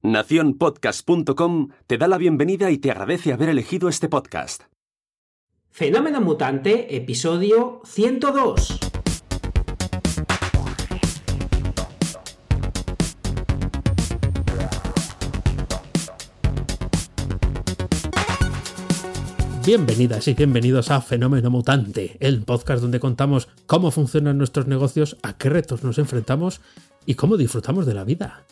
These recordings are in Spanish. Nacionpodcast.com te da la bienvenida y te agradece haber elegido este podcast. Fenómeno Mutante, episodio 102. Bienvenidas y bienvenidos a Fenómeno Mutante, el podcast donde contamos cómo funcionan nuestros negocios, a qué retos nos enfrentamos y cómo disfrutamos de la vida.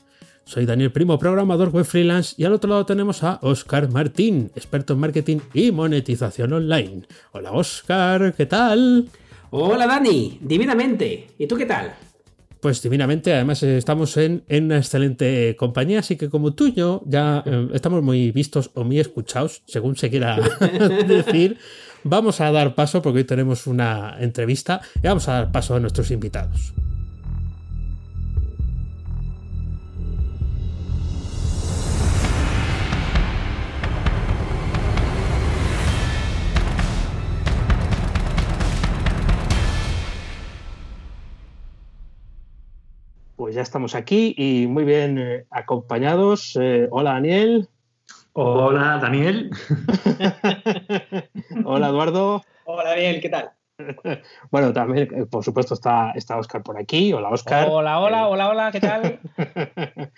Soy Daniel Primo, programador web freelance, y al otro lado tenemos a Óscar Martín, experto en marketing y monetización online. Hola Óscar, ¿qué tal? Hola Dani, divinamente. ¿Y tú qué tal? Pues divinamente, además estamos en una excelente compañía, así que como tú y yo ya estamos muy vistos o muy escuchados, según se quiera decir, vamos a dar paso, porque hoy tenemos una entrevista, y vamos a dar paso a nuestros invitados. Pues ya estamos aquí y muy bien acompañados. Hola, Daniel. Hola, Daniel. Hola, Eduardo. Hola, Daniel, ¿qué tal? Bueno, también, por supuesto, está Óscar por aquí. Hola, Óscar. Hola, ¿qué tal?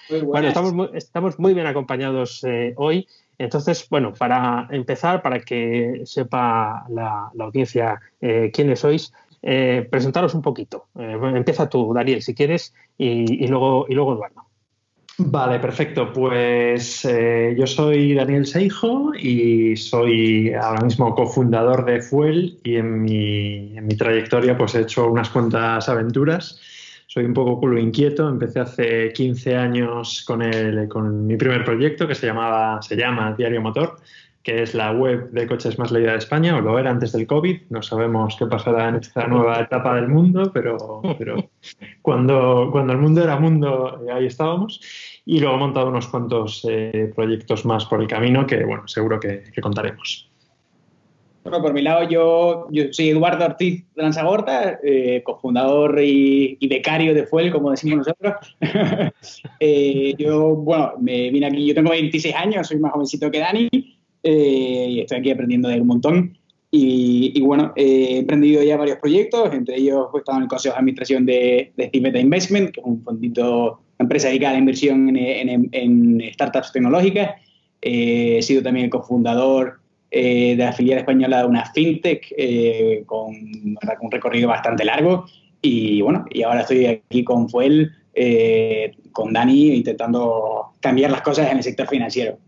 Muy bueno, estamos muy bien acompañados hoy. Entonces, bueno, para empezar, para que sepa la audiencia quiénes sois, presentaros un poquito. Empieza tú, Daniel, si quieres, y luego Eduardo. Vale, perfecto. Pues yo soy Daniel Seijo y soy ahora mismo cofundador de Fuel, y en mi trayectoria pues he hecho unas cuantas aventuras. Soy un poco culo inquieto. Empecé hace 15 años con mi primer proyecto, que se llama Diario Motor, que es la web de coches más leída de España, o lo era antes del COVID. No sabemos qué pasará en esta nueva etapa del mundo, pero cuando el mundo era mundo, ahí estábamos. Y luego he montado unos cuantos proyectos más por el camino que, bueno, seguro que contaremos. Bueno, por mi lado, yo soy Eduardo Ortiz de Lanzagorta, cofundador y becario de Fuel, como decimos nosotros. Me vine aquí, yo tengo 26 años, soy más jovencito que Dani. Y estoy aquí aprendiendo de un montón y he emprendido ya varios proyectos, entre ellos he estado en el consejo de administración de Cipeta Investment, que es un fondito, una empresa dedicada a la inversión en startups tecnológicas. He sido también el cofundador de la filial española de una fintech con un recorrido bastante largo, y ahora estoy aquí con Fuel, con Dani, intentando cambiar las cosas en el sector financiero.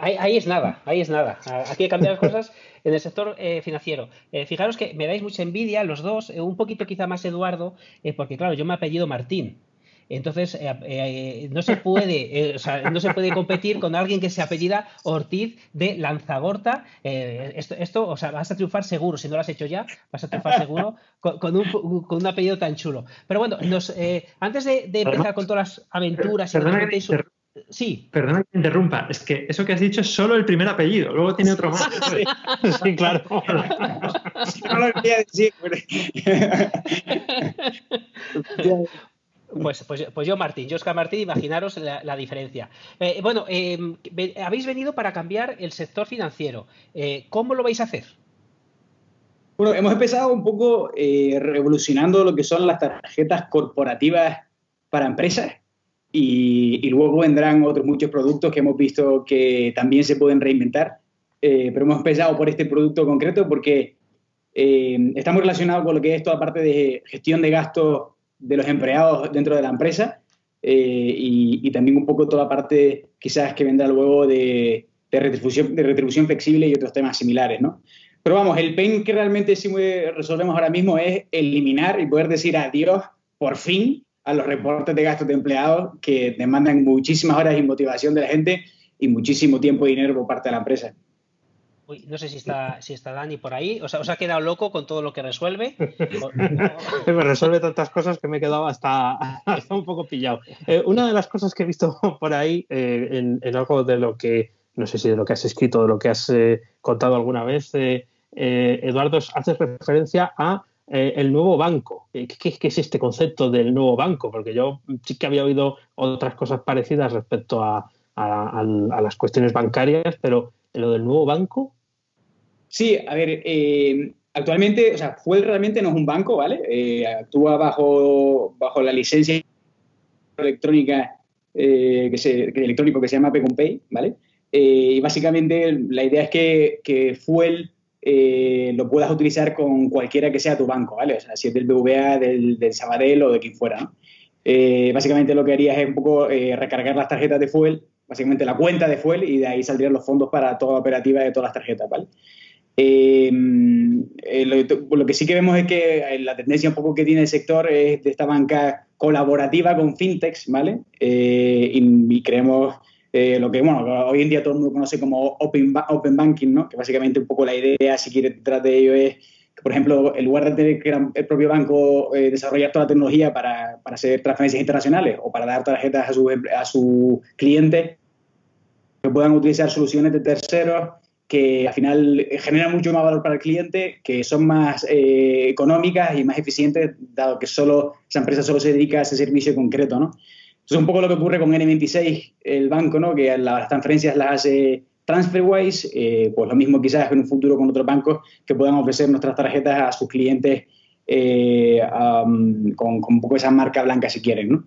Ahí es nada. Aquí he cambiado las cosas en el sector financiero. Fijaros que me dais mucha envidia los dos, un poquito quizá más Eduardo, porque claro, yo me apellido Martín. Entonces, no se puede competir con alguien que se apellida Ortiz de Lanzagorta. Esto, o sea, vas a triunfar seguro. Si no lo has hecho ya, vas a triunfar seguro con un apellido tan chulo. Pero bueno, antes de empezar con todas las aventuras... Sí. Perdona que te interrumpa, es que eso que has dicho es solo el primer apellido, luego tiene otro más. Sí, claro. No lo quería decir. Pero... Pues yo Martín, yo Óscar Martín, imaginaros la diferencia. Habéis venido para cambiar el sector financiero. ¿Cómo lo vais a hacer? Bueno, hemos empezado un poco revolucionando lo que son las tarjetas corporativas para empresas. Y luego vendrán otros muchos productos que hemos visto que también se pueden reinventar. Pero hemos empezado por este producto concreto porque está muy relacionado con lo que es toda parte de gestión de gastos de los empleados dentro de la empresa, y también un poco toda parte quizás que vendrá luego de retribución flexible y otros temas similares, ¿no? Pero vamos, el pain que realmente sí resolvemos ahora mismo es eliminar y poder decir adiós, por fin, a los reportes de gastos de empleados que demandan muchísimas horas y motivación de la gente y muchísimo tiempo y dinero por parte de la empresa. Uy, no sé si está Dani por ahí. ¿Os ha quedado loco con todo lo que resuelve? Me resuelve tantas cosas que me he quedado hasta un poco pillado. Una de las cosas que he visto por ahí en algo de lo que, no sé si de lo que has escrito, de lo que has contado alguna vez, Eduardo, haces referencia a el nuevo banco. ¿Qué es este concepto del nuevo banco? Porque yo sí que había oído otras cosas parecidas respecto a las cuestiones bancarias, pero lo del nuevo banco... Sí, a ver, actualmente, o sea, Fuel realmente no es un banco, ¿vale? Actúa bajo la licencia electrónica electrónico que se llama P&P, ¿vale? Y básicamente la idea es que Fuel lo puedas utilizar con cualquiera que sea tu banco, ¿vale? O sea, si es del BBVA, del Sabadell o de quien fuera, ¿no? Básicamente lo que harías es un poco recargar las tarjetas de Fuel, básicamente la cuenta de Fuel, y de ahí saldrían los fondos para toda la operativa de todas las tarjetas, ¿vale? Lo que sí que vemos es que la tendencia un poco que tiene el sector es de esta banca colaborativa con fintechs, ¿vale? Y creemos lo que, bueno, hoy en día todo el mundo conoce como open banking, ¿no? Que básicamente un poco la idea, si quieres, detrás de ello es que, por ejemplo, en lugar de tener que el propio banco desarrollar toda la tecnología para hacer transferencias internacionales o para dar tarjetas a sus clientes, que puedan utilizar soluciones de terceros que al final generan mucho más valor para el cliente, que son más económicas y más eficientes, dado que esa empresa solo se dedica a ese servicio concreto, ¿no? Entonces, un poco lo que ocurre con N26, el banco, ¿no? Que las transferencias las hace TransferWise, pues lo mismo quizás en un futuro con otros bancos que puedan ofrecer nuestras tarjetas a sus clientes con un poco esa marca blanca, si quieren, ¿no?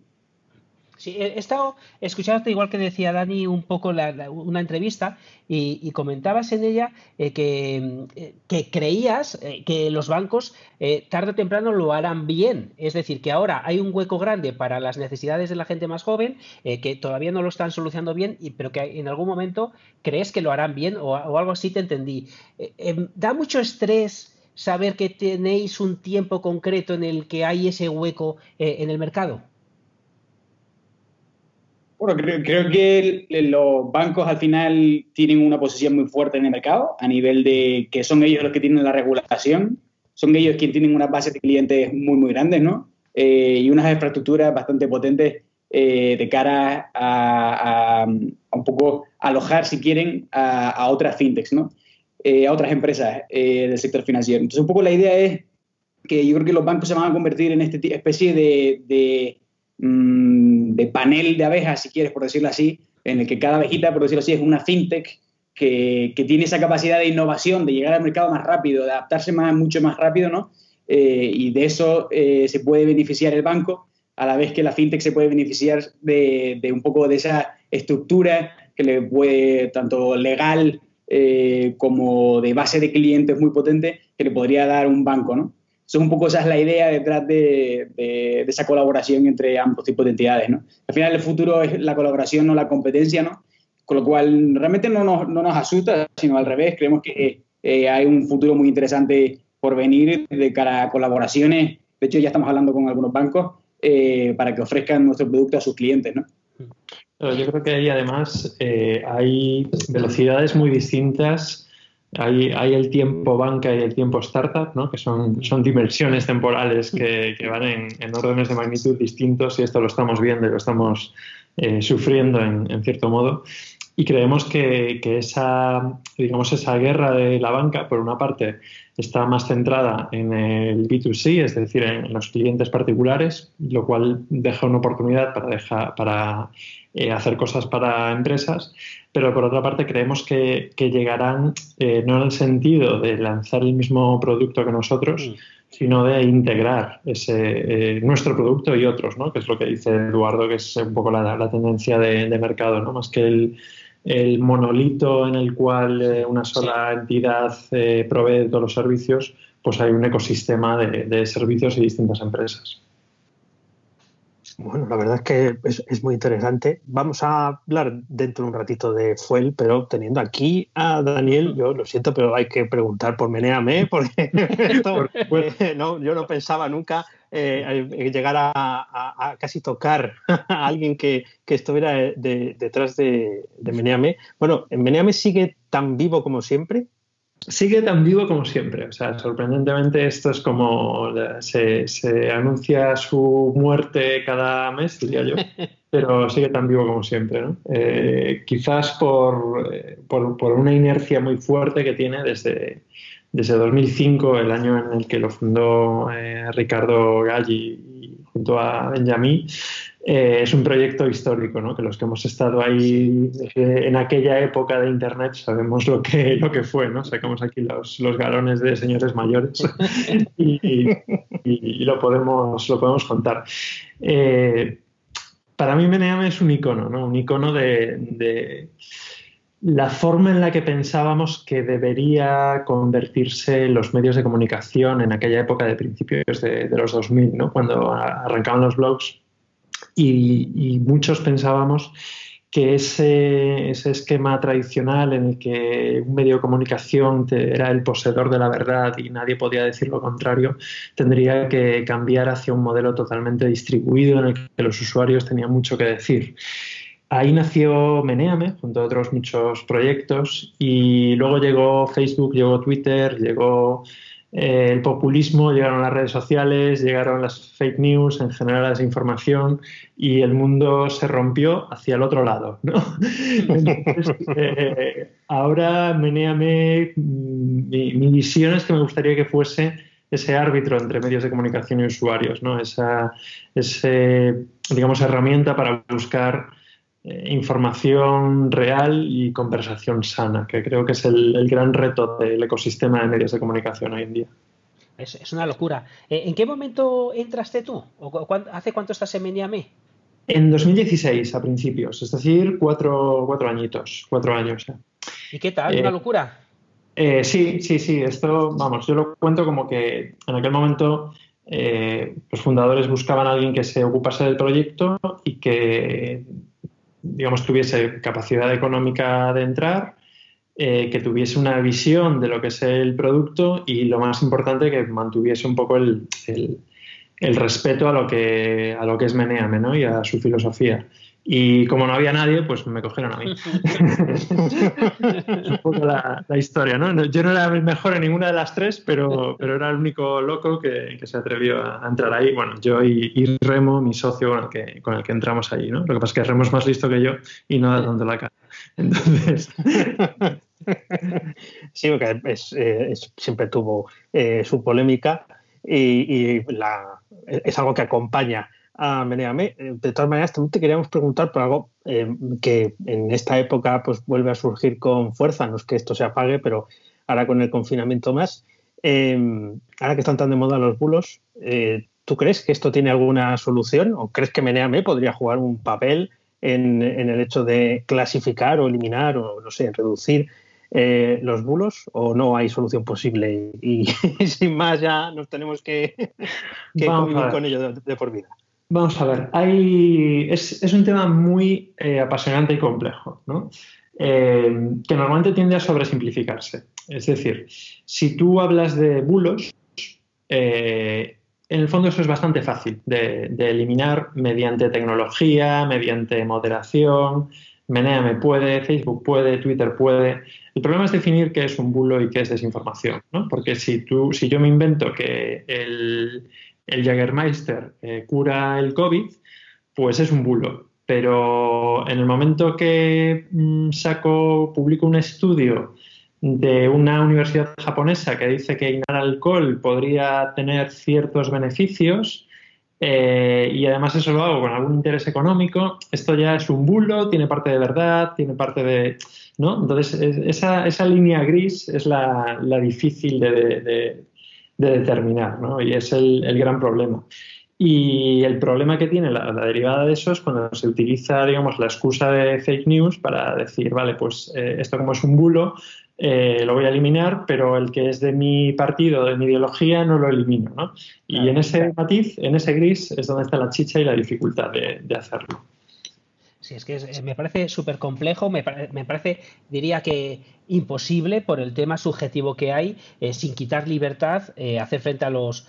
Sí, he estado escuchándote, igual que decía Dani, un poco una entrevista y comentabas en ella que creías que los bancos tarde o temprano lo harán bien. Es decir, que ahora hay un hueco grande para las necesidades de la gente más joven, que todavía no lo están solucionando bien, pero que en algún momento crees que lo harán bien o algo así te entendí. Da mucho estrés saber que tenéis un tiempo concreto en el que hay ese hueco en el mercado. Bueno, creo que los bancos al final tienen una posición muy fuerte en el mercado a nivel de que son ellos los que tienen la regulación, son ellos quienes tienen una base de clientes muy, muy grandes, ¿no? Y unas infraestructuras bastante potentes de cara a un poco alojar, si quieren, a otras fintechs, ¿no? A otras empresas del sector financiero. Entonces, un poco la idea es que yo creo que los bancos se van a convertir en esta especie de panel de abejas, si quieres, por decirlo así, en el que cada abejita, por decirlo así, es una fintech que tiene esa capacidad de innovación, de llegar al mercado más rápido, de adaptarse mucho más rápido, ¿no? Y de eso se puede beneficiar el banco, a la vez que la fintech se puede beneficiar de un poco de esa estructura que le puede, tanto legal como de base de clientes muy potente, que le podría dar un banco, ¿no? Entonces, un poco esa es la idea detrás de esa colaboración entre ambos tipos de entidades, ¿no? Al final, el futuro es la colaboración, no la competencia, ¿no? Con lo cual, realmente no nos asusta, sino al revés. Creemos que hay un futuro muy interesante por venir de cara a colaboraciones. De hecho, ya estamos hablando con algunos bancos para que ofrezcan nuestro producto a sus clientes, ¿no? Yo creo que ahí, además, hay velocidades muy distintas. Hay el tiempo banca y el tiempo startup, ¿no? Que son dimensiones temporales que van en órdenes de magnitud distintos, y esto lo estamos viendo y lo estamos sufriendo en cierto modo. Y creemos que esa guerra de la banca, por una parte, está más centrada en el B2C, es decir, en los clientes particulares, lo cual deja una oportunidad para hacer cosas para empresas, pero por otra parte creemos que llegarán no en el sentido de lanzar el mismo producto que nosotros, sino de integrar nuestro producto y otros, ¿no? Que es lo que dice Eduardo, que es un poco la tendencia de mercado, ¿no? Más que el monolito en el cual una sola entidad provee todos los servicios, pues hay un ecosistema de servicios y distintas empresas. Bueno, la verdad es que es muy interesante. Vamos a hablar dentro de un ratito de Fuel, pero teniendo aquí a Daniel, yo lo siento, pero hay que preguntar por Menéame, porque yo no pensaba nunca llegar a casi tocar a alguien que estuviera detrás de Menéame. Bueno, ¿Menéame sigue tan vivo como siempre? Sigue tan vivo como siempre. O sea, sorprendentemente esto es como... Se anuncia su muerte cada mes, diría yo, pero sigue tan vivo como siempre, ¿no? Quizás por una inercia muy fuerte que tiene desde, Desde 2005, el año en el que lo fundó Ricardo Galli junto a Benjamín, es un proyecto histórico, ¿no? Que los que hemos estado ahí en aquella época de Internet sabemos lo que fue, ¿no? Sacamos aquí los galones de señores mayores y lo podemos contar. Para mí Menéame es un icono, ¿no? Un icono de la forma en la que pensábamos que debería convertirse los medios de comunicación en aquella época de principios de los 2000, ¿no? Cuando arrancaban los blogs y muchos pensábamos que ese esquema tradicional en el que un medio de comunicación era el poseedor de la verdad y nadie podía decir lo contrario, tendría que cambiar hacia un modelo totalmente distribuido en el que los usuarios tenían mucho que decir. Ahí nació Menéame, junto a otros muchos proyectos, y luego llegó Facebook, llegó Twitter, llegó el populismo, llegaron las redes sociales, llegaron las fake news, en general la desinformación, y el mundo se rompió hacia el otro lado, ¿no? Entonces, ahora Menéame, mi visión es que me gustaría que fuese ese árbitro entre medios de comunicación y usuarios, ¿no? Digamos, herramienta para buscar información real y conversación sana, que creo que es el gran reto del ecosistema de medios de comunicación hoy en día. Es una locura. ¿En qué momento entraste tú? ¿Hace cuánto estás en Menéame? En 2016, a principios, es decir, cuatro años ya. ¿Y qué tal? ¿Una locura? Sí. Esto, vamos, yo lo cuento como que en aquel momento los fundadores buscaban a alguien que se ocupase del proyecto y que, digamos, tuviese capacidad económica de entrar, que tuviese una visión de lo que es el producto y, lo más importante, que mantuviese un poco el respeto a lo que es Menéame, ¿no? Y a su filosofía. Y como no había nadie, pues me cogieron a mí. Es un poco la historia, ¿no? Yo no era el mejor en ninguna de las tres, pero era el único loco que se atrevió a entrar ahí. Bueno, yo y Remo, mi socio con el que entramos ahí, ¿no? Lo que pasa es que Remo es más listo que yo y no da tanto la cara. Entonces... Sí, porque siempre tuvo su polémica y es algo que acompaña a Menéame. De todas maneras, también te queríamos preguntar por algo que en esta época pues vuelve a surgir con fuerza. No es que esto se apague, pero ahora con el confinamiento más. Ahora que están tan de moda los bulos, ¿tú crees que esto tiene alguna solución? ¿O crees que Menéame podría jugar un papel en el hecho de clasificar o eliminar o, no sé, reducir los bulos? ¿O no hay solución posible? Y sin más ya nos tenemos que convivir con ello de por vida. Vamos a ver, es un tema muy apasionante y complejo, ¿no? Que normalmente tiende a sobresimplificarse. Es decir, si tú hablas de bulos, en el fondo eso es bastante fácil de eliminar mediante tecnología, mediante moderación. Menéame puede, Facebook puede, Twitter puede. El problema es definir qué es un bulo y qué es desinformación, ¿no? Porque si yo me invento que el Jägermeister cura el COVID, pues es un bulo. Pero en el momento que publico un estudio de una universidad japonesa que dice que inhalar alcohol podría tener ciertos beneficios, y además eso lo hago con algún interés económico, esto ya es un bulo, tiene parte de verdad, tiene parte de... ¿no? Entonces, esa línea gris es la difícil de determinar, ¿no? Y es el gran problema. Y el problema que tiene la derivada de eso es cuando se utiliza, digamos, la excusa de fake news para decir, vale, pues esto como es un bulo, lo voy a eliminar, pero el que es de mi partido, de mi ideología, no lo elimino, ¿no? Y claro, en ese matiz, en ese gris, es donde está la chicha y la dificultad de hacerlo. Sí, es que me parece súper complejo, me parece, diría que imposible por el tema subjetivo que hay, sin quitar libertad, hacer frente a los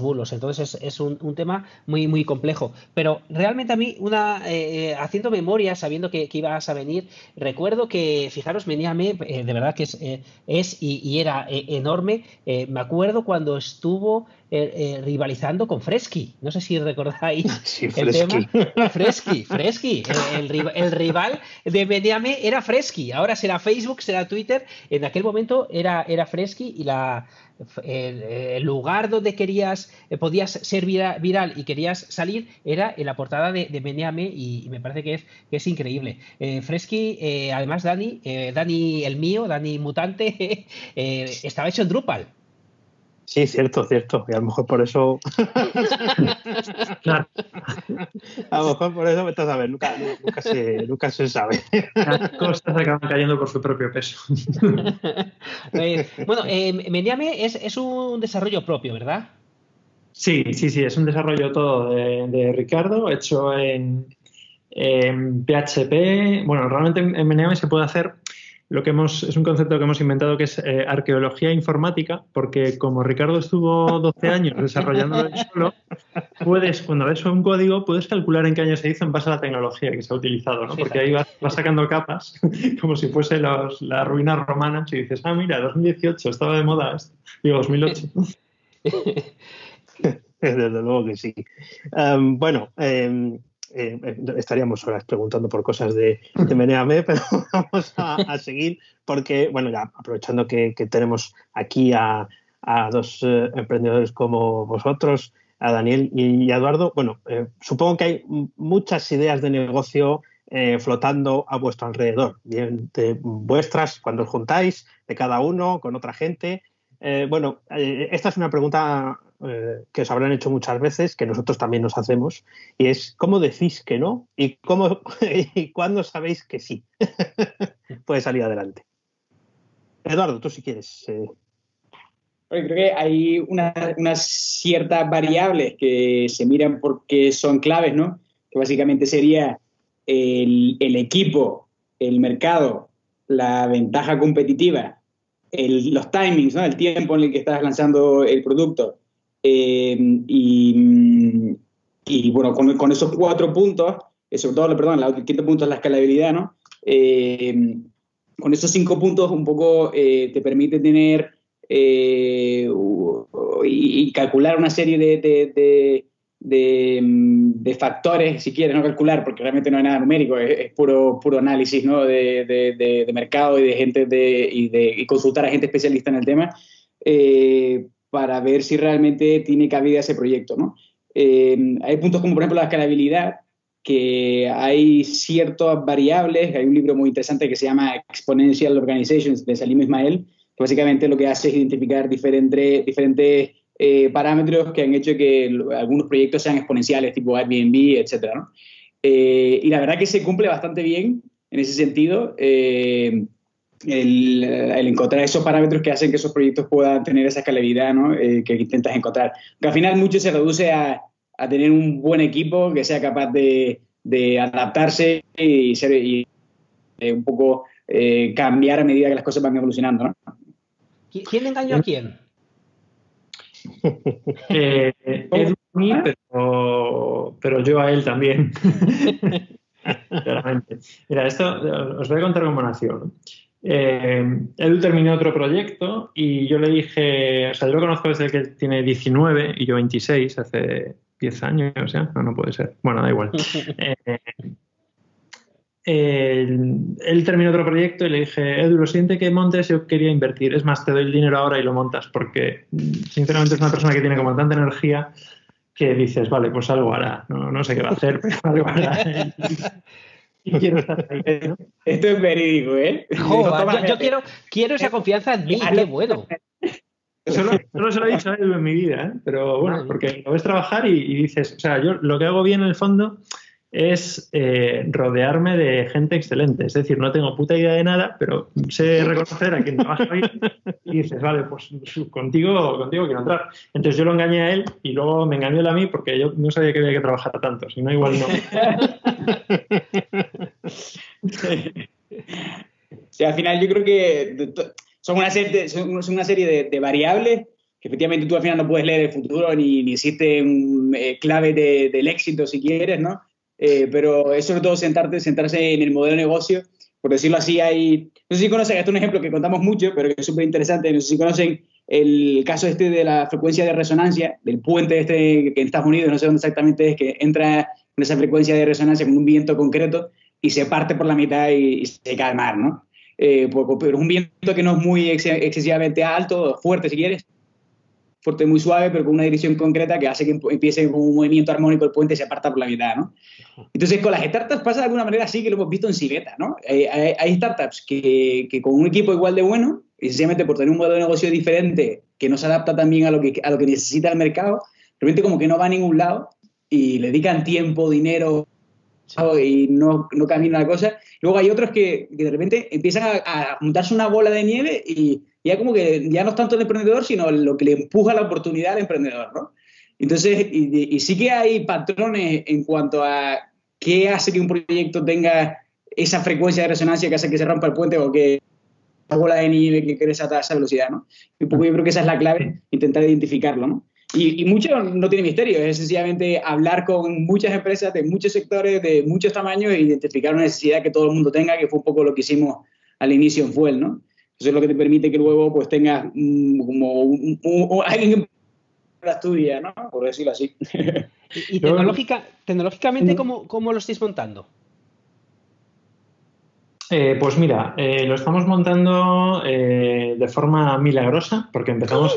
bulos. Entonces es un tema muy, muy complejo. Pero realmente a mí, haciendo memoria, sabiendo que ibas a venir, recuerdo que, fijaros, Menéame, de verdad que es y era enorme. Me acuerdo cuando estuvo rivalizando con Fresky. No sé si recordáis tema. Fresky. El rival de Menéame era Fresky. Ahora será Facebook, será Twitter. Twitter, en aquel momento era Fresqui, y el lugar donde podías ser viral y querías salir era en la portada de Menéame, y me parece que es increíble. Fresqui, además Dani el mío, Dani Mutante, estaba hecho en Drupal. Sí, cierto. Y a lo mejor por eso... Claro. A lo mejor por eso me estás a ver. Nunca se sabe. Las cosas acaban cayendo por su propio peso. Bueno, Menéame es un desarrollo propio, ¿verdad? Sí. Es un desarrollo todo de Ricardo, hecho en PHP. Bueno, realmente en Menéame se puede hacer... Es un concepto que hemos inventado, que es arqueología informática, porque como Ricardo estuvo 12 años desarrollándolo solo, cuando ves un código, puedes calcular en qué año se hizo en base a la tecnología que se ha utilizado, ¿no? Porque ahí vas sacando capas, como si fuese las ruinas romanas, y dices, mira, 2018, estaba de moda esto. Digo, 2008. Desde luego que sí. Bueno... estaríamos horas preguntando por cosas de Menéame, pero vamos a seguir porque, bueno, ya aprovechando que tenemos aquí a dos emprendedores como vosotros, a Daniel y a Eduardo, bueno, supongo que hay muchas ideas de negocio flotando a vuestro alrededor, bien de vuestras cuando os juntáis, de cada uno, con otra gente. Bueno, esta es una pregunta... que os habrán hecho muchas veces, que nosotros también nos hacemos, y es ¿cómo decís que no? ¿Y cuándo sabéis que sí? Puede salir adelante. Eduardo, tú si quieres. Creo que hay unas ciertas variables que se miran porque son claves, ¿no? Que básicamente sería el equipo, el mercado, la ventaja competitiva, los timings, ¿no? El tiempo en el que estás lanzando el producto. Y bueno, con esos 4 puntos, sobre todo, perdón, el quinto punto es la escalabilidad, ¿no? Con esos 5 puntos un poco te permite tener y calcular una serie de factores, si quieres, no calcular, porque realmente no hay nada numérico, es puro análisis, ¿no? de mercado y de gente y consultar a gente especialista en el tema. Para ver si realmente tiene cabida ese proyecto, ¿no? Hay puntos como, por ejemplo, la escalabilidad, que hay ciertas variables. Hay un libro muy interesante que se llama Exponential Organizations, de Salim Ismail, que básicamente lo que hace es identificar diferentes parámetros que han hecho que algunos proyectos sean exponenciales, tipo Airbnb, etc., ¿no? Y la verdad que se cumple bastante bien en ese sentido, el encontrar esos parámetros que hacen que esos proyectos puedan tener esa escalabilidad, ¿no? Que intentas encontrar. Porque al final mucho se reduce a tener un buen equipo que sea capaz de adaptarse y un poco cambiar a medida que las cosas van evolucionando, ¿no? ¿Quién engañó a quién? Él a mí, pero yo a él también. Claramente. Mira, esto os voy a contar cómo nació, ¿no? Edu terminó otro proyecto y yo le dije, o sea, yo lo conozco desde que tiene 19 y yo 26, hace 10 años, o sea, no puede ser. Bueno, da igual. Él terminó otro proyecto y le dije, Edu, lo siguiente que montes yo quería invertir. Es más, te doy el dinero ahora y lo montas, porque sinceramente es una persona que tiene como tanta energía que dices, vale, pues algo hará. No sé qué va a hacer, pero algo hará. Y quiero estar ahí, ¿no? Esto es verídico, ¿eh? Yo quiero esa confianza en mí, qué bueno. Solo se lo he dicho a Edu en mi vida, ¿eh? Pero bueno, porque lo ves trabajar y dices, o sea, yo lo que hago bien en el fondo es rodearme de gente excelente. Es decir, no tengo puta idea de nada, pero sé reconocer a quien trabaja bien. Y dices, vale, pues contigo quiero entrar. Entonces yo lo engañé a él y luego me engañó él a mí porque yo no sabía que había que trabajar tanto. Si no, igual no. Sí, al final yo creo que son una serie de variables que efectivamente tú al final no puedes leer el futuro ni existe clave del éxito si quieres, ¿no? Pero es sobre todo sentarse en el modelo de negocio, por decirlo así. No sé si conocen, este es un ejemplo que contamos mucho, pero que es súper interesante. No sé si conocen el caso este de la frecuencia de resonancia, del puente este que en Estados Unidos, no sé dónde exactamente es, que entra en esa frecuencia de resonancia con un viento concreto y se parte por la mitad y se cae al mar, ¿no? pero es un viento que no es muy excesivamente alto, fuerte si quieres, fuerte muy suave, pero con una dirección concreta que hace que empiece con un movimiento armónico el puente y se aparta por la mitad, ¿no? Entonces, con las startups pasa de alguna manera así, que lo hemos visto en Cipeta, ¿no? Hay startups que con un equipo igual de bueno, y sencillamente por tener un modelo de negocio diferente que no se adapta también a lo que necesita el mercado, realmente como que no va a ningún lado y le dedican tiempo, dinero, y no camina la cosa. Luego hay otros que de repente empiezan a montarse una bola de nieve y ya como que ya no es tanto el emprendedor, sino lo que le empuja la oportunidad al emprendedor, ¿no? Entonces, y sí que hay patrones en cuanto a qué hace que un proyecto tenga esa frecuencia de resonancia que hace que se rompa el puente o que la bola de nieve que crece a esa velocidad, ¿no? Un poco yo creo que esa es la clave, intentar identificarlo, ¿no? Y mucho no tiene misterio, es sencillamente hablar con muchas empresas de muchos sectores, de muchos tamaños e identificar una necesidad que todo el mundo tenga, que fue un poco lo que hicimos al inicio en Fuel, ¿no? Eso es lo que te permite que luego pues tengas como alguien que estudia, ¿no? Por decirlo así. ¿Y tecnológicamente cómo lo estáis montando? Pues mira, lo estamos montando de forma milagrosa, porque empezamos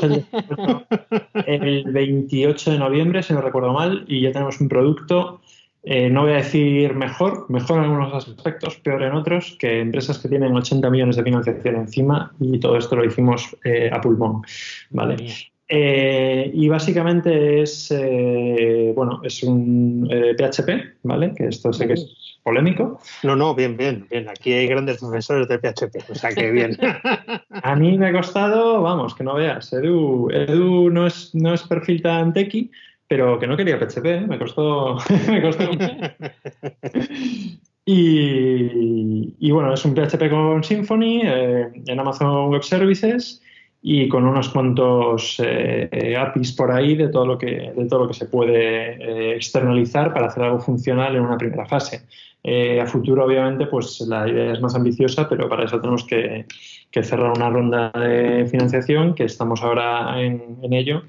el 28 de noviembre, si no recuerdo mal, y ya tenemos un producto, no voy a decir mejor en algunos aspectos, peor en otros, que empresas que tienen 80 millones de financiación encima, y todo esto lo hicimos a pulmón, ¿vale? Y básicamente es un PHP, ¿vale? Que esto sé que es polémico. No, bien. Aquí hay grandes defensores de PHP, o sea que bien. A mí me ha costado, vamos, que no veas. Edu no es perfil tan tequi, pero que no quería PHP, ¿eh? Me costó. Y bueno, es un PHP con Symfony, en Amazon Web Services, y con unos cuantos APIs por ahí de todo lo que se puede externalizar para hacer algo funcional en una primera fase. A futuro, obviamente, pues la idea es más ambiciosa, pero para eso tenemos que cerrar una ronda de financiación, que estamos ahora en ello,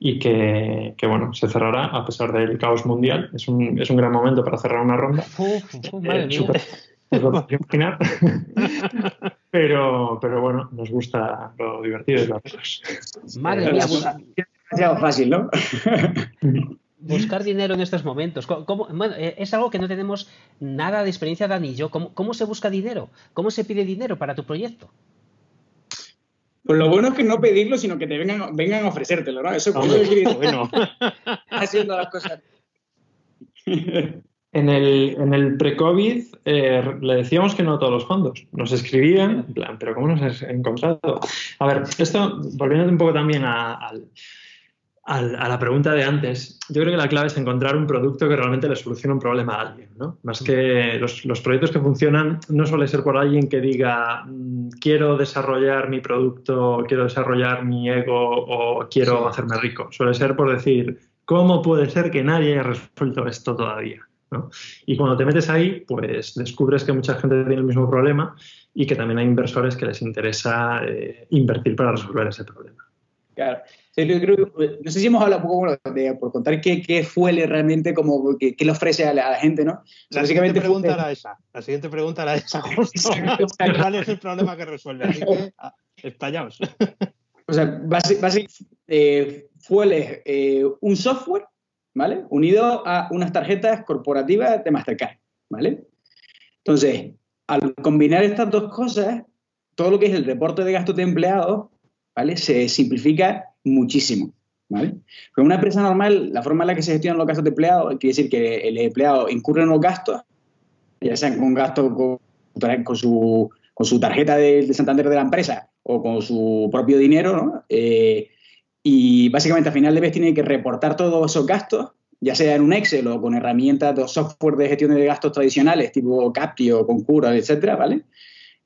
y que bueno, se cerrará a pesar del caos mundial. Es un gran momento para cerrar una ronda. Madre mía. Os lo podéis imaginar. Pero bueno, nos gusta lo divertido de las cosas. Madre mía, es demasiado fácil, ¿no? Buscar dinero en estos momentos. Bueno, es algo que no tenemos nada de experiencia, Dani y yo. ¿Cómo se busca dinero? ¿Cómo se pide dinero para tu proyecto? Pues lo bueno es que no pedirlo, sino que te vengan a ofrecértelo, ¿no? Eso es bueno. Haciendo las cosas. En el pre-COVID le decíamos que no a todos los fondos. Nos escribían, en plan, pero ¿cómo nos has encontrado? A ver, esto, volviendo un poco también a la pregunta de antes, yo creo que la clave es encontrar un producto que realmente le solucione un problema a alguien, ¿no? Más que los proyectos que funcionan no suele ser por alguien que diga quiero desarrollar mi producto, quiero desarrollar mi ego o quiero hacerme rico. Suele ser por decir, ¿cómo puede ser que nadie haya resuelto esto todavía? ¿No? Y cuando te metes ahí, pues descubres que mucha gente tiene el mismo problema y que también hay inversores que les interesa invertir para resolver ese problema. Claro. Yo creo, no sé si hemos hablado un poco por contar qué Fuel realmente, como qué le ofrece a la gente, ¿no? O sea, básicamente la siguiente pregunta era esa. Justo. ¿Cuál es el problema que resuelve? Así que estallaos. O sea, Fuel es un software, ¿vale? Unido a unas tarjetas corporativas de Mastercard, ¿vale? Entonces, al combinar estas dos cosas, todo lo que es el reporte de gastos de empleados, ¿vale? Se simplifica muchísimo, ¿vale? Con una empresa normal, la forma en la que se gestionan los gastos de empleados, quiere decir que el empleado incurre en los gastos, ya sean con gastos con su tarjeta de Santander de la empresa o con su propio dinero, ¿no? Y básicamente a final de mes tiene que reportar todos esos gastos, ya sea en un Excel o con herramientas de software de gestión de gastos tradicionales, tipo Captio, Concur, etcétera, ¿vale?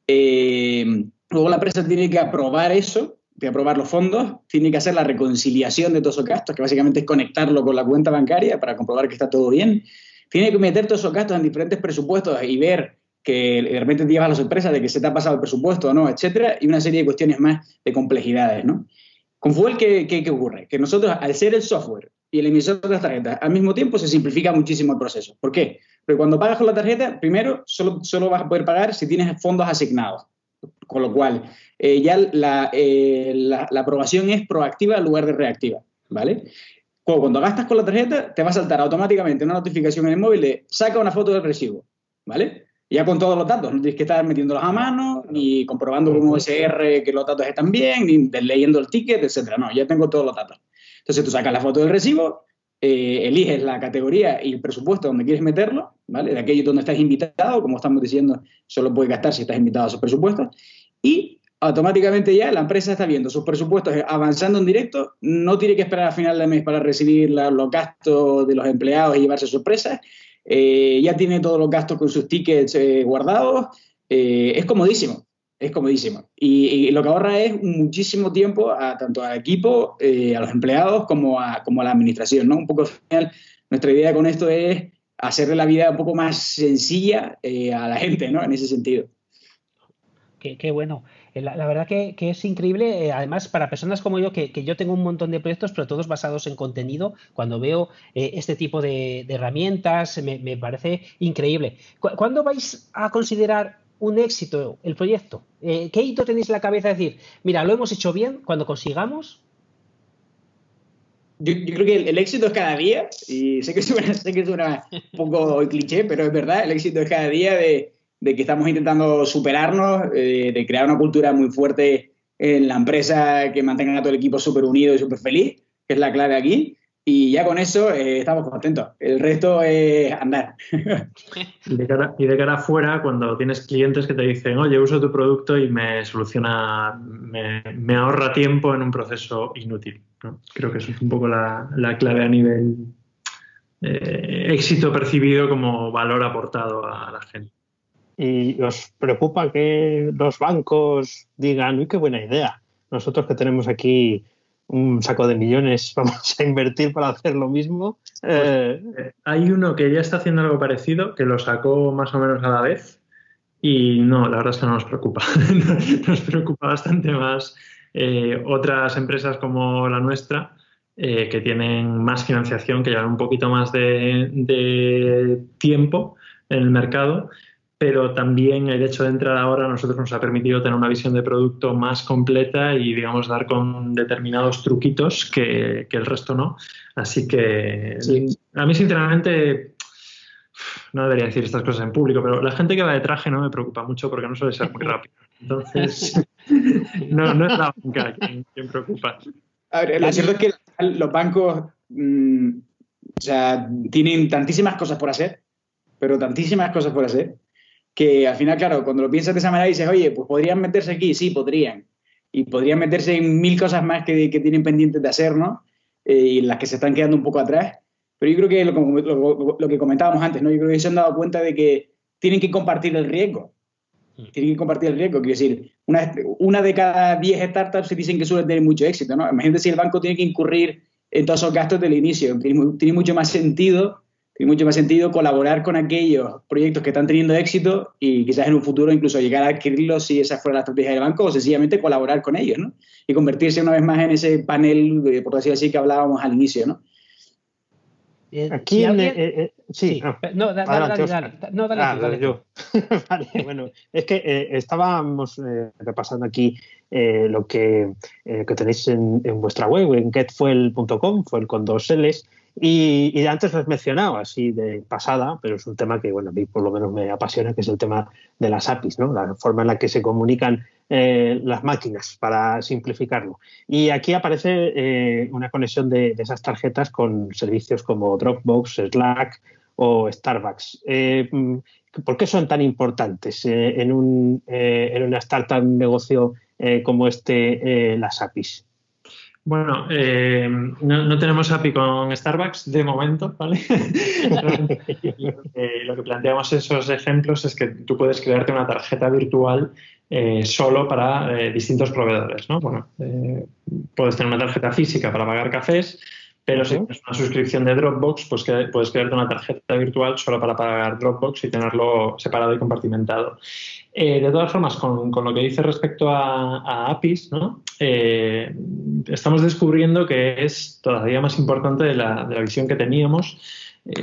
Luego la empresa tiene que aprobar eso, de aprobar los fondos, tiene que hacer la reconciliación de todos esos gastos, que básicamente es conectarlo con la cuenta bancaria para comprobar que está todo bien. Tiene que meter todos esos gastos en diferentes presupuestos y ver que de repente te llevas la sorpresa de que se te ha pasado el presupuesto o no, etcétera, y una serie de cuestiones más de complejidades, ¿no? Con Fuel, ¿qué ocurre? Que nosotros, al ser el software y el emisor de las tarjetas, al mismo tiempo se simplifica muchísimo el proceso. ¿Por qué? Porque cuando pagas con la tarjeta, primero, solo vas a poder pagar si tienes fondos asignados. con lo cual ya la aprobación es proactiva en lugar de reactiva, ¿vale? Cuando gastas con la tarjeta, te va a saltar automáticamente una notificación en el móvil de saca una foto del recibo, ¿vale? Ya con todos los datos, no tienes que estar metiéndolos a mano, ni comprobando con OSR que los datos están bien, ni leyendo el ticket, etcétera. No, ya tengo todos los datos. Entonces tú sacas la foto del recibo, eliges la categoría y el presupuesto donde quieres meterlo, ¿vale? De aquello donde estás invitado, como estamos diciendo, solo puedes gastar si estás invitado a esos presupuestos. Y automáticamente ya la empresa está viendo sus presupuestos avanzando en directo, no tiene que esperar a final de mes para recibir los gastos de los empleados y llevarse sorpresas. Ya tiene todos los gastos con sus tickets guardados, es comodísimo, es comodísimo. Y lo que ahorra es muchísimo tiempo tanto al equipo, a los empleados, como a la administración, ¿no? Un poco al final, nuestra idea con esto es hacerle la vida un poco más sencilla a la gente, ¿no? En ese sentido. Qué bueno. La verdad que es increíble, además para personas como yo, que yo tengo un montón de proyectos, pero todos basados en contenido, cuando veo este tipo de herramientas me parece increíble. ¿Cuándo vais a considerar un éxito el proyecto? ¿Qué hito tenéis en la cabeza de decir, mira, lo hemos hecho bien, cuando consigamos? Yo creo que el éxito es cada día, y sé que suena un poco cliché, pero es verdad, el éxito es cada día de que estamos intentando superarnos, de crear una cultura muy fuerte en la empresa que mantenga a todo el equipo súper unido y súper feliz, que es la clave aquí, y ya con eso estamos contentos. El resto es andar. Y de cara afuera, cuando tienes clientes que te dicen, oye, uso tu producto y me ahorra tiempo en un proceso inútil, ¿no? Creo que eso es un poco la clave a nivel éxito percibido como valor aportado a la gente. ¿Y os preocupa que los bancos digan, uy, qué buena idea? Nosotros que tenemos aquí un saco de millones, vamos a invertir para hacer lo mismo. Pues, hay uno que ya está haciendo algo parecido, que lo sacó más o menos a la vez, y no, la verdad es que no nos preocupa. Nos preocupa bastante más otras empresas como la nuestra, que tienen más financiación, que llevan un poquito más de tiempo en el mercado. Pero también el hecho de entrar ahora a nosotros nos ha permitido tener una visión de producto más completa y, digamos, dar con determinados truquitos que el resto no. Así que sí. A mí, sinceramente, no debería decir estas cosas en público, pero la gente que va de traje no me preocupa mucho porque no suele ser muy rápido. Entonces, no es la banca quien preocupa. A ver, lo cierto es que los bancos tienen tantísimas cosas por hacer, pero tantísimas cosas por hacer, que al final, claro, cuando lo piensas de esa manera dices, oye, pues podrían meterse aquí, sí, podrían. Y podrían meterse en 1000 cosas más que tienen pendientes de hacer, ¿no? Y las que se están quedando un poco atrás. Pero yo creo que lo que comentábamos antes, ¿no? Yo creo que se han dado cuenta de que tienen que compartir el riesgo. Tienen que compartir el riesgo. Quiero decir, una de cada 10 startups se dicen que suelen tener mucho éxito, ¿no? Imagínate si el banco tiene que incurrir en todos esos gastos del inicio. Tiene mucho más sentido... Y mucho más sentido colaborar con aquellos proyectos que están teniendo éxito y quizás en un futuro incluso llegar a adquirirlos si esa fuera la estrategia del banco, o sencillamente colaborar con ellos, ¿no? Y convertirse una vez más en ese panel, por decirlo así, que hablábamos al inicio, ¿no? Aquí... Sí. No, dale. Yo. Vale, bueno, es que estábamos repasando aquí lo que tenéis en vuestra web, en getfuel.com, fuel con 2 L's, y antes lo has mencionado así de pasada, pero es un tema que, bueno, a mí por lo menos me apasiona, que es el tema de las APIs, ¿no? La forma en la que se comunican las máquinas, para simplificarlo. Y aquí aparece una conexión de esas tarjetas con servicios como Dropbox, Slack o Starbucks. ¿Por qué son tan importantes en una startup, un negocio como este, las APIs? Bueno, no tenemos API con Starbucks de momento, ¿vale? Lo que planteamos esos ejemplos es que tú puedes crearte una tarjeta virtual solo para distintos proveedores, ¿no? Bueno, puedes tener una tarjeta física para pagar cafés, pero si tienes una suscripción de Dropbox, pues puedes crearte una tarjeta virtual solo para pagar Dropbox y tenerlo separado y compartimentado. De todas formas, con lo que dice respecto a APIs, ¿no? Estamos descubriendo que es todavía más importante de la visión que teníamos.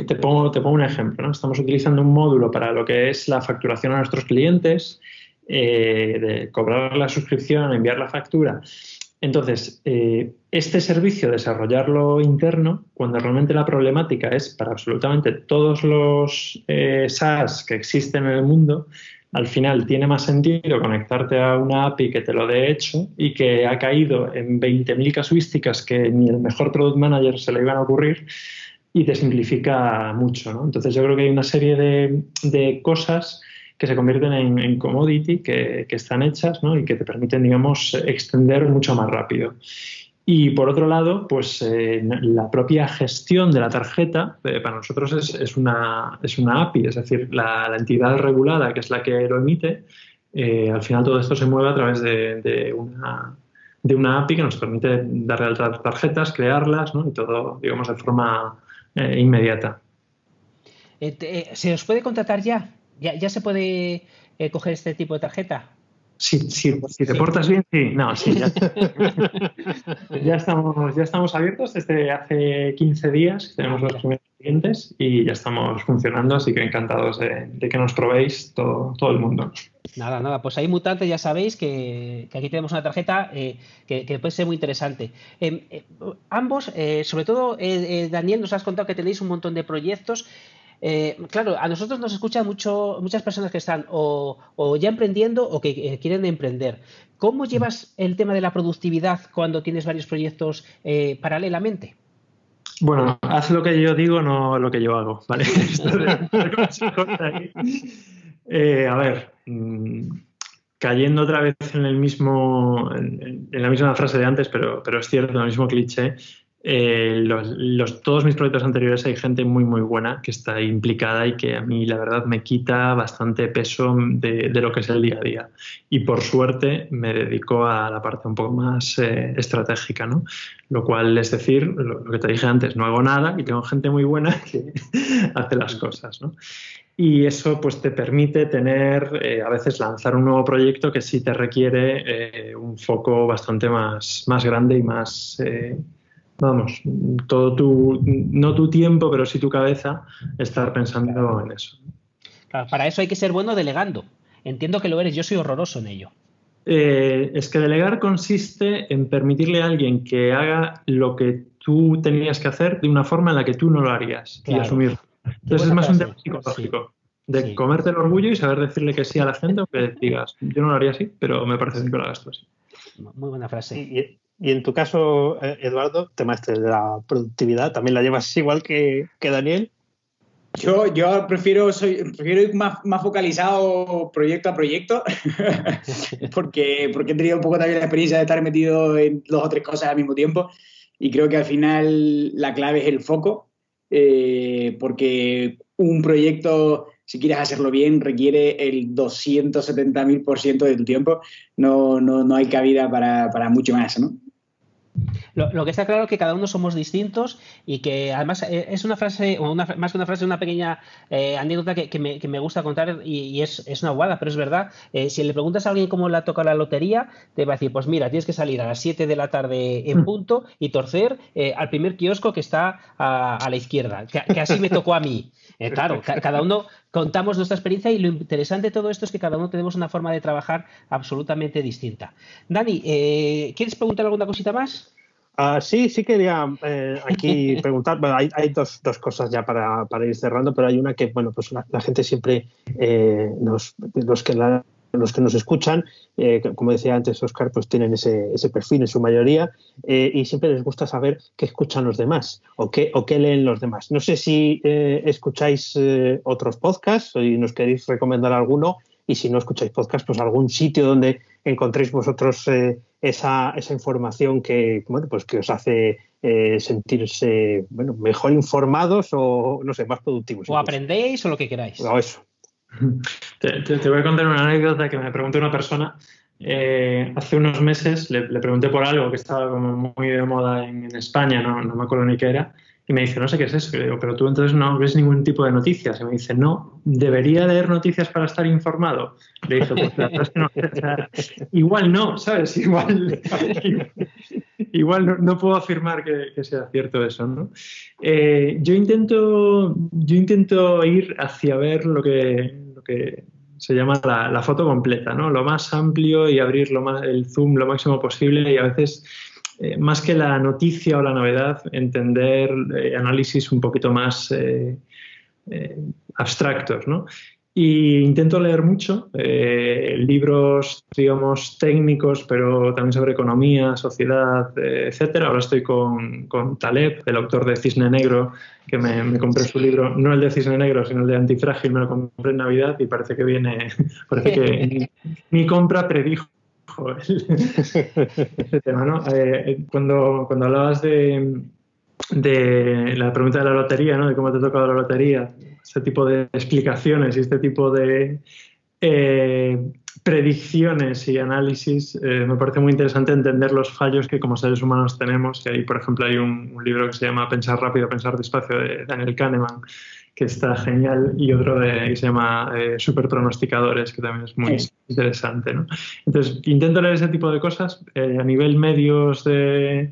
Te pongo un ejemplo, ¿no? Estamos utilizando un módulo para lo que es la facturación a nuestros clientes de cobrar la suscripción, enviar la factura. Entonces, este servicio, desarrollarlo interno, cuando realmente la problemática es para absolutamente todos los SaaS que existen en el mundo. Al final tiene más sentido conectarte a una API que te lo dé hecho y que ha caído en 20.000 casuísticas que ni el mejor product manager se le iban a ocurrir, y te simplifica mucho, ¿no? Entonces yo creo que hay una serie de cosas que se convierten en commodity, que están hechas, ¿no? Y que te permiten, digamos, extender mucho más rápido. Y por otro lado, pues la propia gestión de la tarjeta para nosotros es una API, es decir, la entidad regulada, que es la que lo emite, al final todo esto se mueve a través de una API que nos permite darle altas tarjetas, crearlas, ¿no? Y todo, digamos, de forma inmediata. ¿Se os puede contratar ya? ¿Ya se puede coger este tipo de tarjeta? Si te portas bien, sí. No, sí, ya. ya estamos abiertos desde hace 15 días, tenemos los primeros clientes y ya estamos funcionando, así que encantados de que nos probéis todo el mundo. Nada, pues ahí Mutante, ya sabéis que aquí tenemos una tarjeta que puede ser muy interesante. Ambos, sobre todo Daniel, nos has contado que tenéis un montón de proyectos. Claro, a nosotros nos escuchan muchas personas que están o ya emprendiendo o que quieren emprender. ¿Cómo llevas el tema de la productividad cuando tienes varios proyectos paralelamente? Bueno, haz lo que yo digo, no lo que yo hago, ¿vale? A ver, cayendo otra vez en la misma frase de antes, pero es cierto, en el mismo cliché. Todos mis proyectos anteriores hay gente muy muy buena que está implicada y que a mí la verdad me quita bastante peso de lo que es el día a día, y por suerte me dedico a la parte un poco más estratégica, ¿no? Lo cual es decir, lo que te dije antes, no hago nada y tengo gente muy buena que hace las cosas, ¿no? Y eso pues te permite tener, a veces lanzar un nuevo proyecto que sí te requiere un foco bastante más grande y más... Vamos, todo no tu tiempo, pero sí tu cabeza, estar pensando en eso. Claro, para eso hay que ser bueno delegando. Entiendo que lo eres, yo soy horroroso en ello. Es que delegar consiste en permitirle a alguien que haga lo que tú tenías que hacer de una forma en la que tú no lo harías, claro, y asumirlo. Entonces es más un tema psicológico, sí, de comerte el orgullo y saber decirle que sí a la gente, aunque digas, yo no lo haría así, pero me parece bien que lo hagas tú así. Muy buena frase. Y en tu caso, Eduardo, tema este de la productividad, ¿también la llevas igual que Daniel? Yo prefiero ir más focalizado proyecto a proyecto, porque he tenido un poco también la experiencia de estar metido en dos o tres cosas al mismo tiempo, y creo que al final la clave es el foco, porque un proyecto, si quieres hacerlo bien, requiere el 270.000% de tu tiempo. No hay cabida para mucho más, ¿no? Lo que está claro es que cada uno somos distintos, y que además es una frase, más que una frase, una pequeña anécdota que me gusta contar, y es una guada, pero es verdad. Si le preguntas a alguien cómo le ha tocado la lotería, te va a decir, pues mira, tienes que salir a las 7 de la tarde en punto y torcer al primer kiosco que está a la izquierda, que así me tocó a mí. Claro, cada uno contamos nuestra experiencia, y lo interesante de todo esto es que cada uno tenemos una forma de trabajar absolutamente distinta. Dani, ¿quieres preguntar alguna cosita más? Sí quería aquí preguntar. Bueno, hay dos cosas ya para ir cerrando, pero hay una que, bueno, pues la gente siempre, los que nos escuchan, como decía antes Óscar, pues tienen ese perfil en su mayoría, y siempre les gusta saber qué escuchan los demás o qué leen los demás. No sé si escucháis otros podcasts y nos queréis recomendar alguno, y si no escucháis podcasts, pues algún sitio donde encontréis vosotros esa información que, bueno, pues que os hace sentirse, bueno, mejor informados, o no sé, más productivos. O aprendéis o lo que queráis. O eso. Te voy a contar una anécdota que me preguntó una persona hace unos meses. Le pregunté por algo que estaba como muy de moda en España, no me acuerdo ni qué era, y me dice, no sé qué es eso. Y le digo, pero tú entonces no ves ningún tipo de noticias. Y me dice, no, ¿debería leer noticias para estar informado? Le dije, pues la verdad es que no. Igual no, ¿sabes? Igual no puedo afirmar que sea cierto eso, ¿no? Yo intento ir hacia ver lo que se llama la foto completa, ¿no? Lo más amplio y abrir el zoom lo máximo posible, y a veces, más que la noticia o la novedad, entender análisis un poquito más abstractos, ¿no? Y intento leer mucho, libros, digamos, técnicos, pero también sobre economía, sociedad, etcétera. Ahora estoy con Taleb, el autor de Cisne Negro, que me compré su libro, no el de Cisne Negro, sino el de Antifrágil, me lo compré en Navidad y parece que viene, parece que mi compra predijo ese tema, ¿no? Cuando hablabas de la pregunta de la lotería, ¿no? De cómo te ha tocado la lotería, este tipo de explicaciones y este tipo de predicciones y análisis, me parece muy interesante entender los fallos que como seres humanos tenemos. Y ahí, por ejemplo, hay un libro que se llama Pensar rápido, pensar despacio, de Daniel Kahneman, que está genial, y otro que se llama Super Pronosticadores, que también es muy interesante, ¿no? Entonces, intento leer ese tipo de cosas. A nivel medios de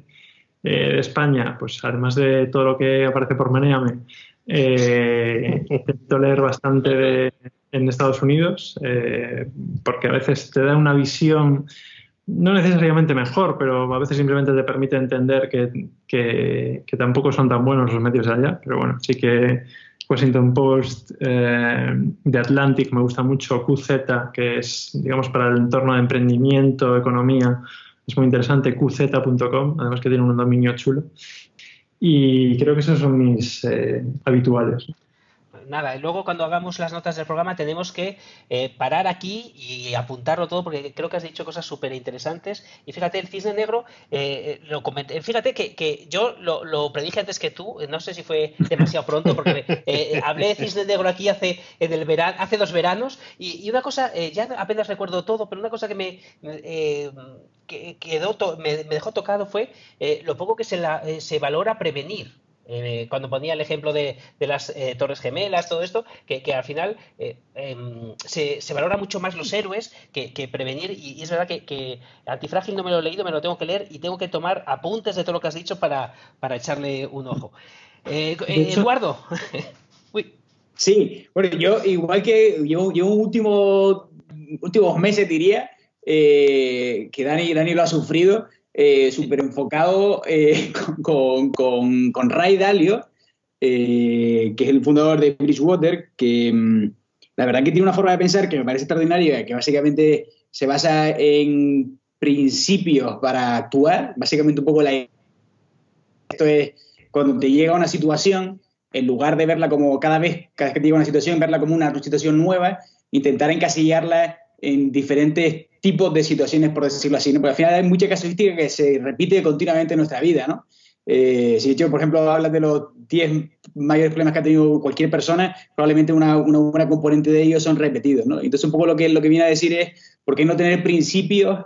España, pues además de todo lo que aparece por Menéame, intento leer bastante en Estados Unidos, porque a veces te da una visión, no necesariamente mejor, pero a veces simplemente te permite entender que tampoco son tan buenos los medios de allá. Pero bueno, sí que Washington Post, The Atlantic me gusta mucho, QZ, que es, digamos, para el entorno de emprendimiento, economía, es muy interesante, qz.com, además que tiene un dominio chulo. Y creo que esos son mis habituales. Nada, luego cuando hagamos las notas del programa tenemos que parar aquí y apuntarlo todo, porque creo que has dicho cosas súper interesantes. Y fíjate, el cisne negro, lo comenté. Fíjate que yo lo predije antes que tú, no sé si fue demasiado pronto, porque hablé de cisne negro aquí hace 2 veranos, y una cosa, ya apenas recuerdo todo, pero una cosa que me dejó tocado fue lo poco que se valora prevenir. Cuando ponía el ejemplo de las Torres Gemelas, todo esto, que al final se valora mucho más los héroes que prevenir, y es verdad que Antifrágil no me lo he leído, me lo tengo que leer y tengo que tomar apuntes de todo lo que has dicho para echarle un ojo. Eduardo. Uy. Sí, bueno, yo igual que yo últimos meses diría que Dani lo ha sufrido. Súper enfocado con Ray Dalio, que es el fundador de Bridgewater, que la verdad que tiene una forma de pensar que me parece extraordinaria, que básicamente se basa en principios para actuar. Básicamente un poco esto es cuando te llega una situación, en lugar de verla como cada vez que te llega una situación, verla como una situación nueva, intentar encasillarla en diferentes tipos de situaciones, por decirlo así, ¿no? Porque al final hay mucha casuística que se repite continuamente en nuestra vida, ¿no? Si yo, por ejemplo, hablas de los 10 mayores problemas que ha tenido cualquier persona, probablemente una buena componente de ellos son repetidos, ¿no? Entonces, un poco lo que viene a decir es, ¿por qué no tener principios un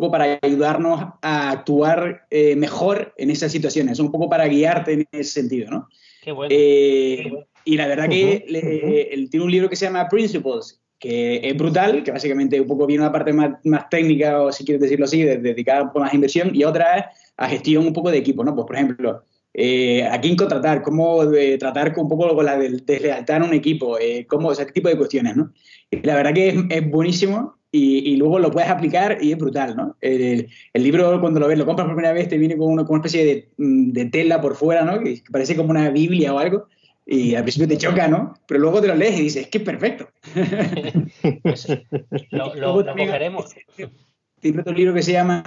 poco para ayudarnos a actuar mejor en esas situaciones? Un poco para guiarte en ese sentido, ¿no? Qué bueno. Y la verdad que él tiene un libro que se llama Principles, que es brutal, que básicamente un poco viene una parte más técnica, o si quieres decirlo así, dedicada un poco más a inversión, y otra es a gestión un poco de equipo, ¿no? Pues, por ejemplo, a quién contratar, cómo tratar un poco con la deslealtad en un equipo, ese tipo de cuestiones, ¿no? Y la verdad que es buenísimo, y luego lo puedes aplicar y es brutal, ¿no? El libro, cuando lo compras por primera vez, te viene con una especie de tela por fuera, ¿no? Que parece como una Biblia o algo. Y al principio te choca, ¿no? Pero luego te lo lees y dices, es que es perfecto. Pues, lo cogeremos. Tiene otro libro que se llama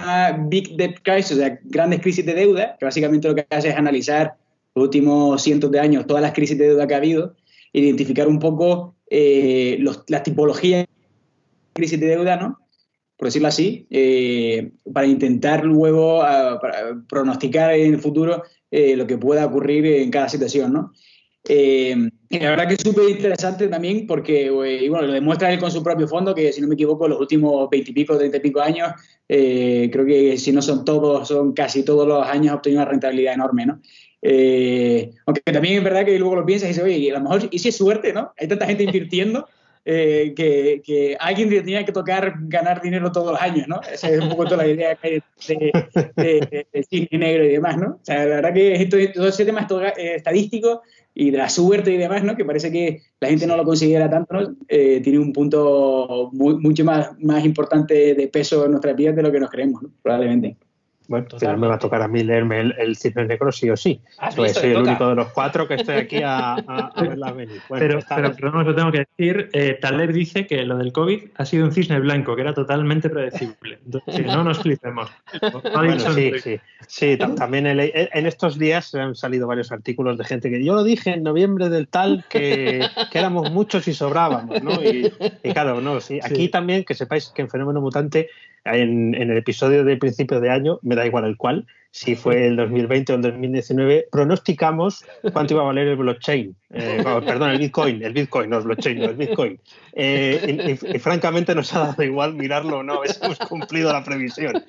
Big Debt Crisis, o sea, grandes crisis de deuda, que básicamente lo que hace es analizar los últimos cientos de años, todas las crisis de deuda que ha habido, identificar un poco las tipologías de crisis de deuda, ¿no? Por decirlo así, para intentar luego pronosticar en el futuro lo que pueda ocurrir en cada situación, ¿no? Y la verdad que es súper interesante también porque, bueno, lo demuestra él con su propio fondo, que si no me equivoco, los últimos 20 y pico, 30 y pico años, creo que si no son todos, son casi todos los años, ha obtenido una rentabilidad enorme, ¿no? Aunque también es verdad que luego lo piensas y dices, oye, a lo mejor, y si es suerte, ¿no? Hay tanta gente invirtiendo que alguien le tenía que tocar ganar dinero todos los años, ¿no? Esa es un poco toda la idea que hay de cine negro y demás, ¿no? O sea, la verdad que todo ese tema estadístico y de la suerte y demás, ¿no? Que parece que la gente no lo considera tanto, ¿no? Tiene un punto mucho más importante de peso en nuestras vidas de lo que nos creemos, ¿no? Probablemente. Bueno, al final me va a tocar a mí leerme el Cisne Negro sí o sí. Pues soy el único de los cuatro que estoy aquí a verla venir. Bueno, pero no, tengo que decir, Taleb dice que lo del COVID ha sido un cisne blanco, que era totalmente predecible. Entonces, no nos flipemos. Bueno, sí, también en estos días han salido varios artículos de gente que yo lo dije en noviembre del tal, que éramos muchos y sobrábamos, ¿no? Y claro, no, sí, aquí también que sepáis que en Fenómeno Mutante, en el episodio de principio de año, me da igual el cual, si fue el 2020 o el 2019, pronosticamos cuánto iba a valer el blockchain. Perdón, el Bitcoin, no el blockchain, no el Bitcoin. Y francamente nos ha dado igual mirarlo o no, hemos cumplido la previsión.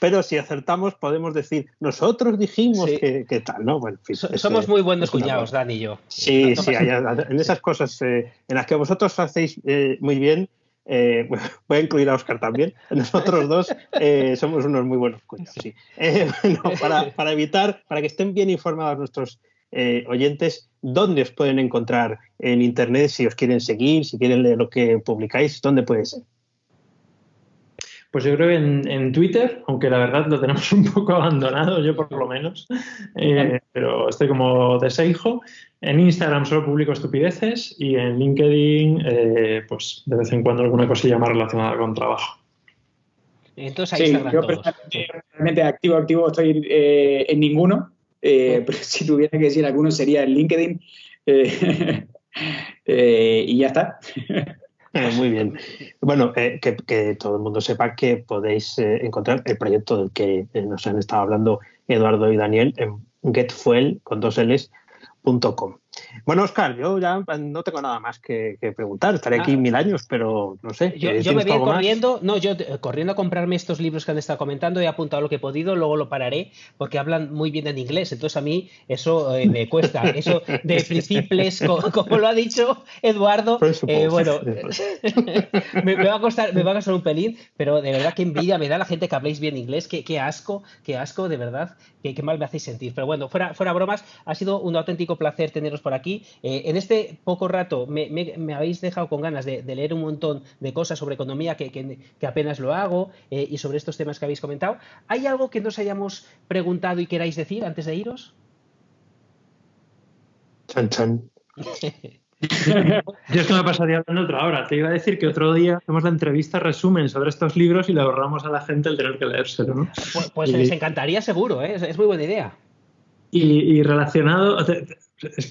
Pero si acertamos podemos decir, nosotros dijimos que tal, ¿no? Bueno, en fin, somos muy buenos cuñados, Dani y yo. Sí, en esas cosas en las que vosotros hacéis muy bien. Voy a incluir a Óscar también. Nosotros dos somos unos muy buenos cuñados, sí. Para que estén bien informados nuestros oyentes, ¿dónde os pueden encontrar en internet si os quieren seguir, si quieren leer lo que publicáis? ¿Dónde puede ser? Pues yo creo que en Twitter, aunque la verdad lo tenemos un poco abandonado, yo por lo menos, pero estoy como de Seijo. En Instagram solo publico estupideces y en LinkedIn, pues de vez en cuando alguna cosilla más relacionada con trabajo. Entonces ahí Instagram yo personalmente activo estoy en ninguno, pero si tuviera que decir alguno sería en LinkedIn y ya está. Muy bien. Bueno, que todo el mundo sepa que podéis encontrar el proyecto del que nos han estado hablando Eduardo y Daniel en getfuel.com. Bueno, Óscar, yo ya no tengo nada más que preguntar. Estaré aquí mil años, pero no sé. Yo me voy corriendo. No, yo corriendo a comprarme estos libros que han estado comentando. He apuntado lo que he podido, luego lo pararé porque hablan muy bien en inglés. Entonces a mí eso me cuesta. Eso de principles, como lo ha dicho Eduardo, bueno, me va a costar un pelín, pero de verdad que envidia me da la gente que habléis bien inglés. Qué asco, de verdad, qué mal me hacéis sentir. Pero bueno, fuera bromas, ha sido un auténtico placer teneros por aquí. En este poco rato me habéis dejado con ganas de leer un montón de cosas sobre economía que apenas lo hago y sobre estos temas que habéis comentado. ¿Hay algo que nos hayamos preguntado y queráis decir antes de iros? Chan, chan. Yo es que me pasaría hablando otra hora. Te iba a decir que otro día hacemos la entrevista resumen sobre estos libros y le ahorramos a la gente el tener que leérselo, ¿no? Pues les encantaría seguro, ¿eh? Es muy buena idea. Y relacionado,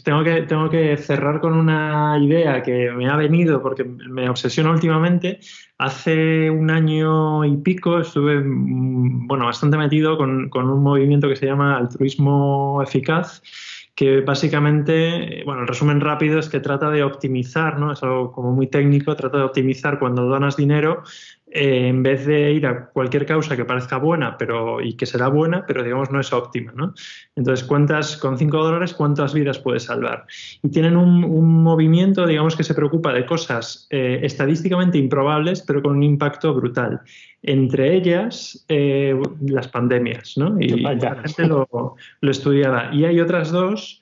tengo que cerrar con una idea que me ha venido porque me obsesiona últimamente. Hace un año y pico estuve bastante metido con un movimiento que se llama altruismo eficaz, que básicamente, el resumen rápido es que trata de optimizar, ¿no? Es algo como muy técnico, trata de optimizar cuando donas dinero. En vez de ir a cualquier causa que parezca buena y que será buena, pero digamos no es óptima, ¿no? Entonces, con $5, ¿cuántas vidas puedes salvar? Y tienen un movimiento, digamos, que se preocupa de cosas estadísticamente improbables, pero con un impacto brutal. Entre ellas, las pandemias, ¿no? Y la gente lo estudiaba. Y hay otras dos.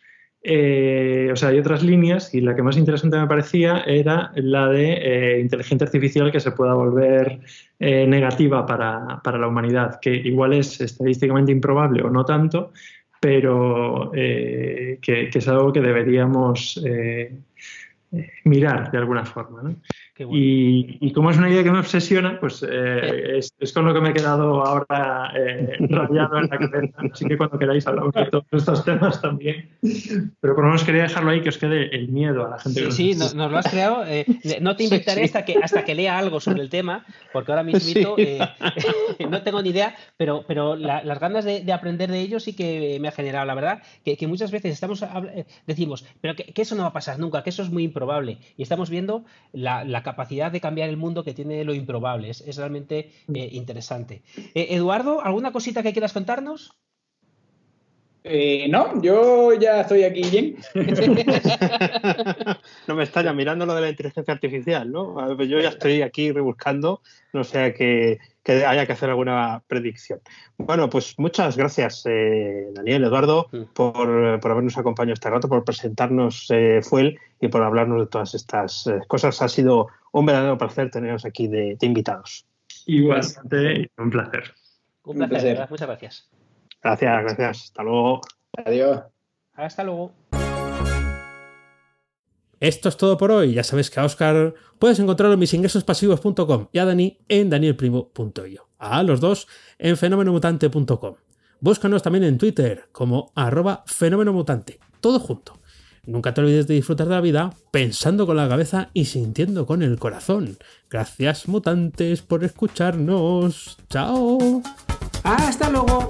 Hay otras líneas y la que más interesante me parecía era la de inteligencia artificial que se pueda volver negativa para la humanidad, que igual es estadísticamente improbable o no tanto, pero que es algo que deberíamos mirar de alguna forma, ¿no? Bueno. Y como es una idea que me obsesiona, pues es con lo que me he quedado ahora rayado en la cabeza. Así que cuando queráis hablamos de todos estos temas también. Pero por lo menos quería dejarlo ahí, que os quede el miedo a la gente. Sí, nos lo has creado. No te invitaré hasta que lea algo sobre el tema, porque ahora mismo no tengo ni idea, pero las ganas de aprender de ello sí que me ha generado, la verdad, que muchas veces decimos, pero que eso no va a pasar nunca, que eso es muy improbable. Y estamos viendo la capacidad de cambiar el mundo que tiene lo improbable. Es realmente interesante. Eduardo, ¿alguna cosita que quieras contarnos? No, yo ya estoy aquí, Jim. No me está ya mirando lo de la inteligencia artificial, ¿no? A ver, pues yo ya estoy aquí rebuscando, no sea que haya que hacer alguna predicción. Bueno, pues muchas gracias, Daniel, Eduardo, por habernos acompañado este rato, por presentarnos Fuel y por hablarnos de todas estas cosas. Ha sido un verdadero placer teneros aquí de invitados. Igualmente, un placer. Un placer. Muchas gracias. Gracias. Hasta luego. Adiós. Hasta luego. Esto es todo por hoy. Ya sabes que a Óscar puedes encontrarlo en misingresospasivos.com y a Dani en danielprimo.io. A los dos en fenomenomutante.com. Búscanos también en Twitter como @fenomenomutante. Todo junto. Nunca te olvides de disfrutar de la vida pensando con la cabeza y sintiendo con el corazón. Gracias, mutantes, por escucharnos. ¡Chao! ¡Hasta luego!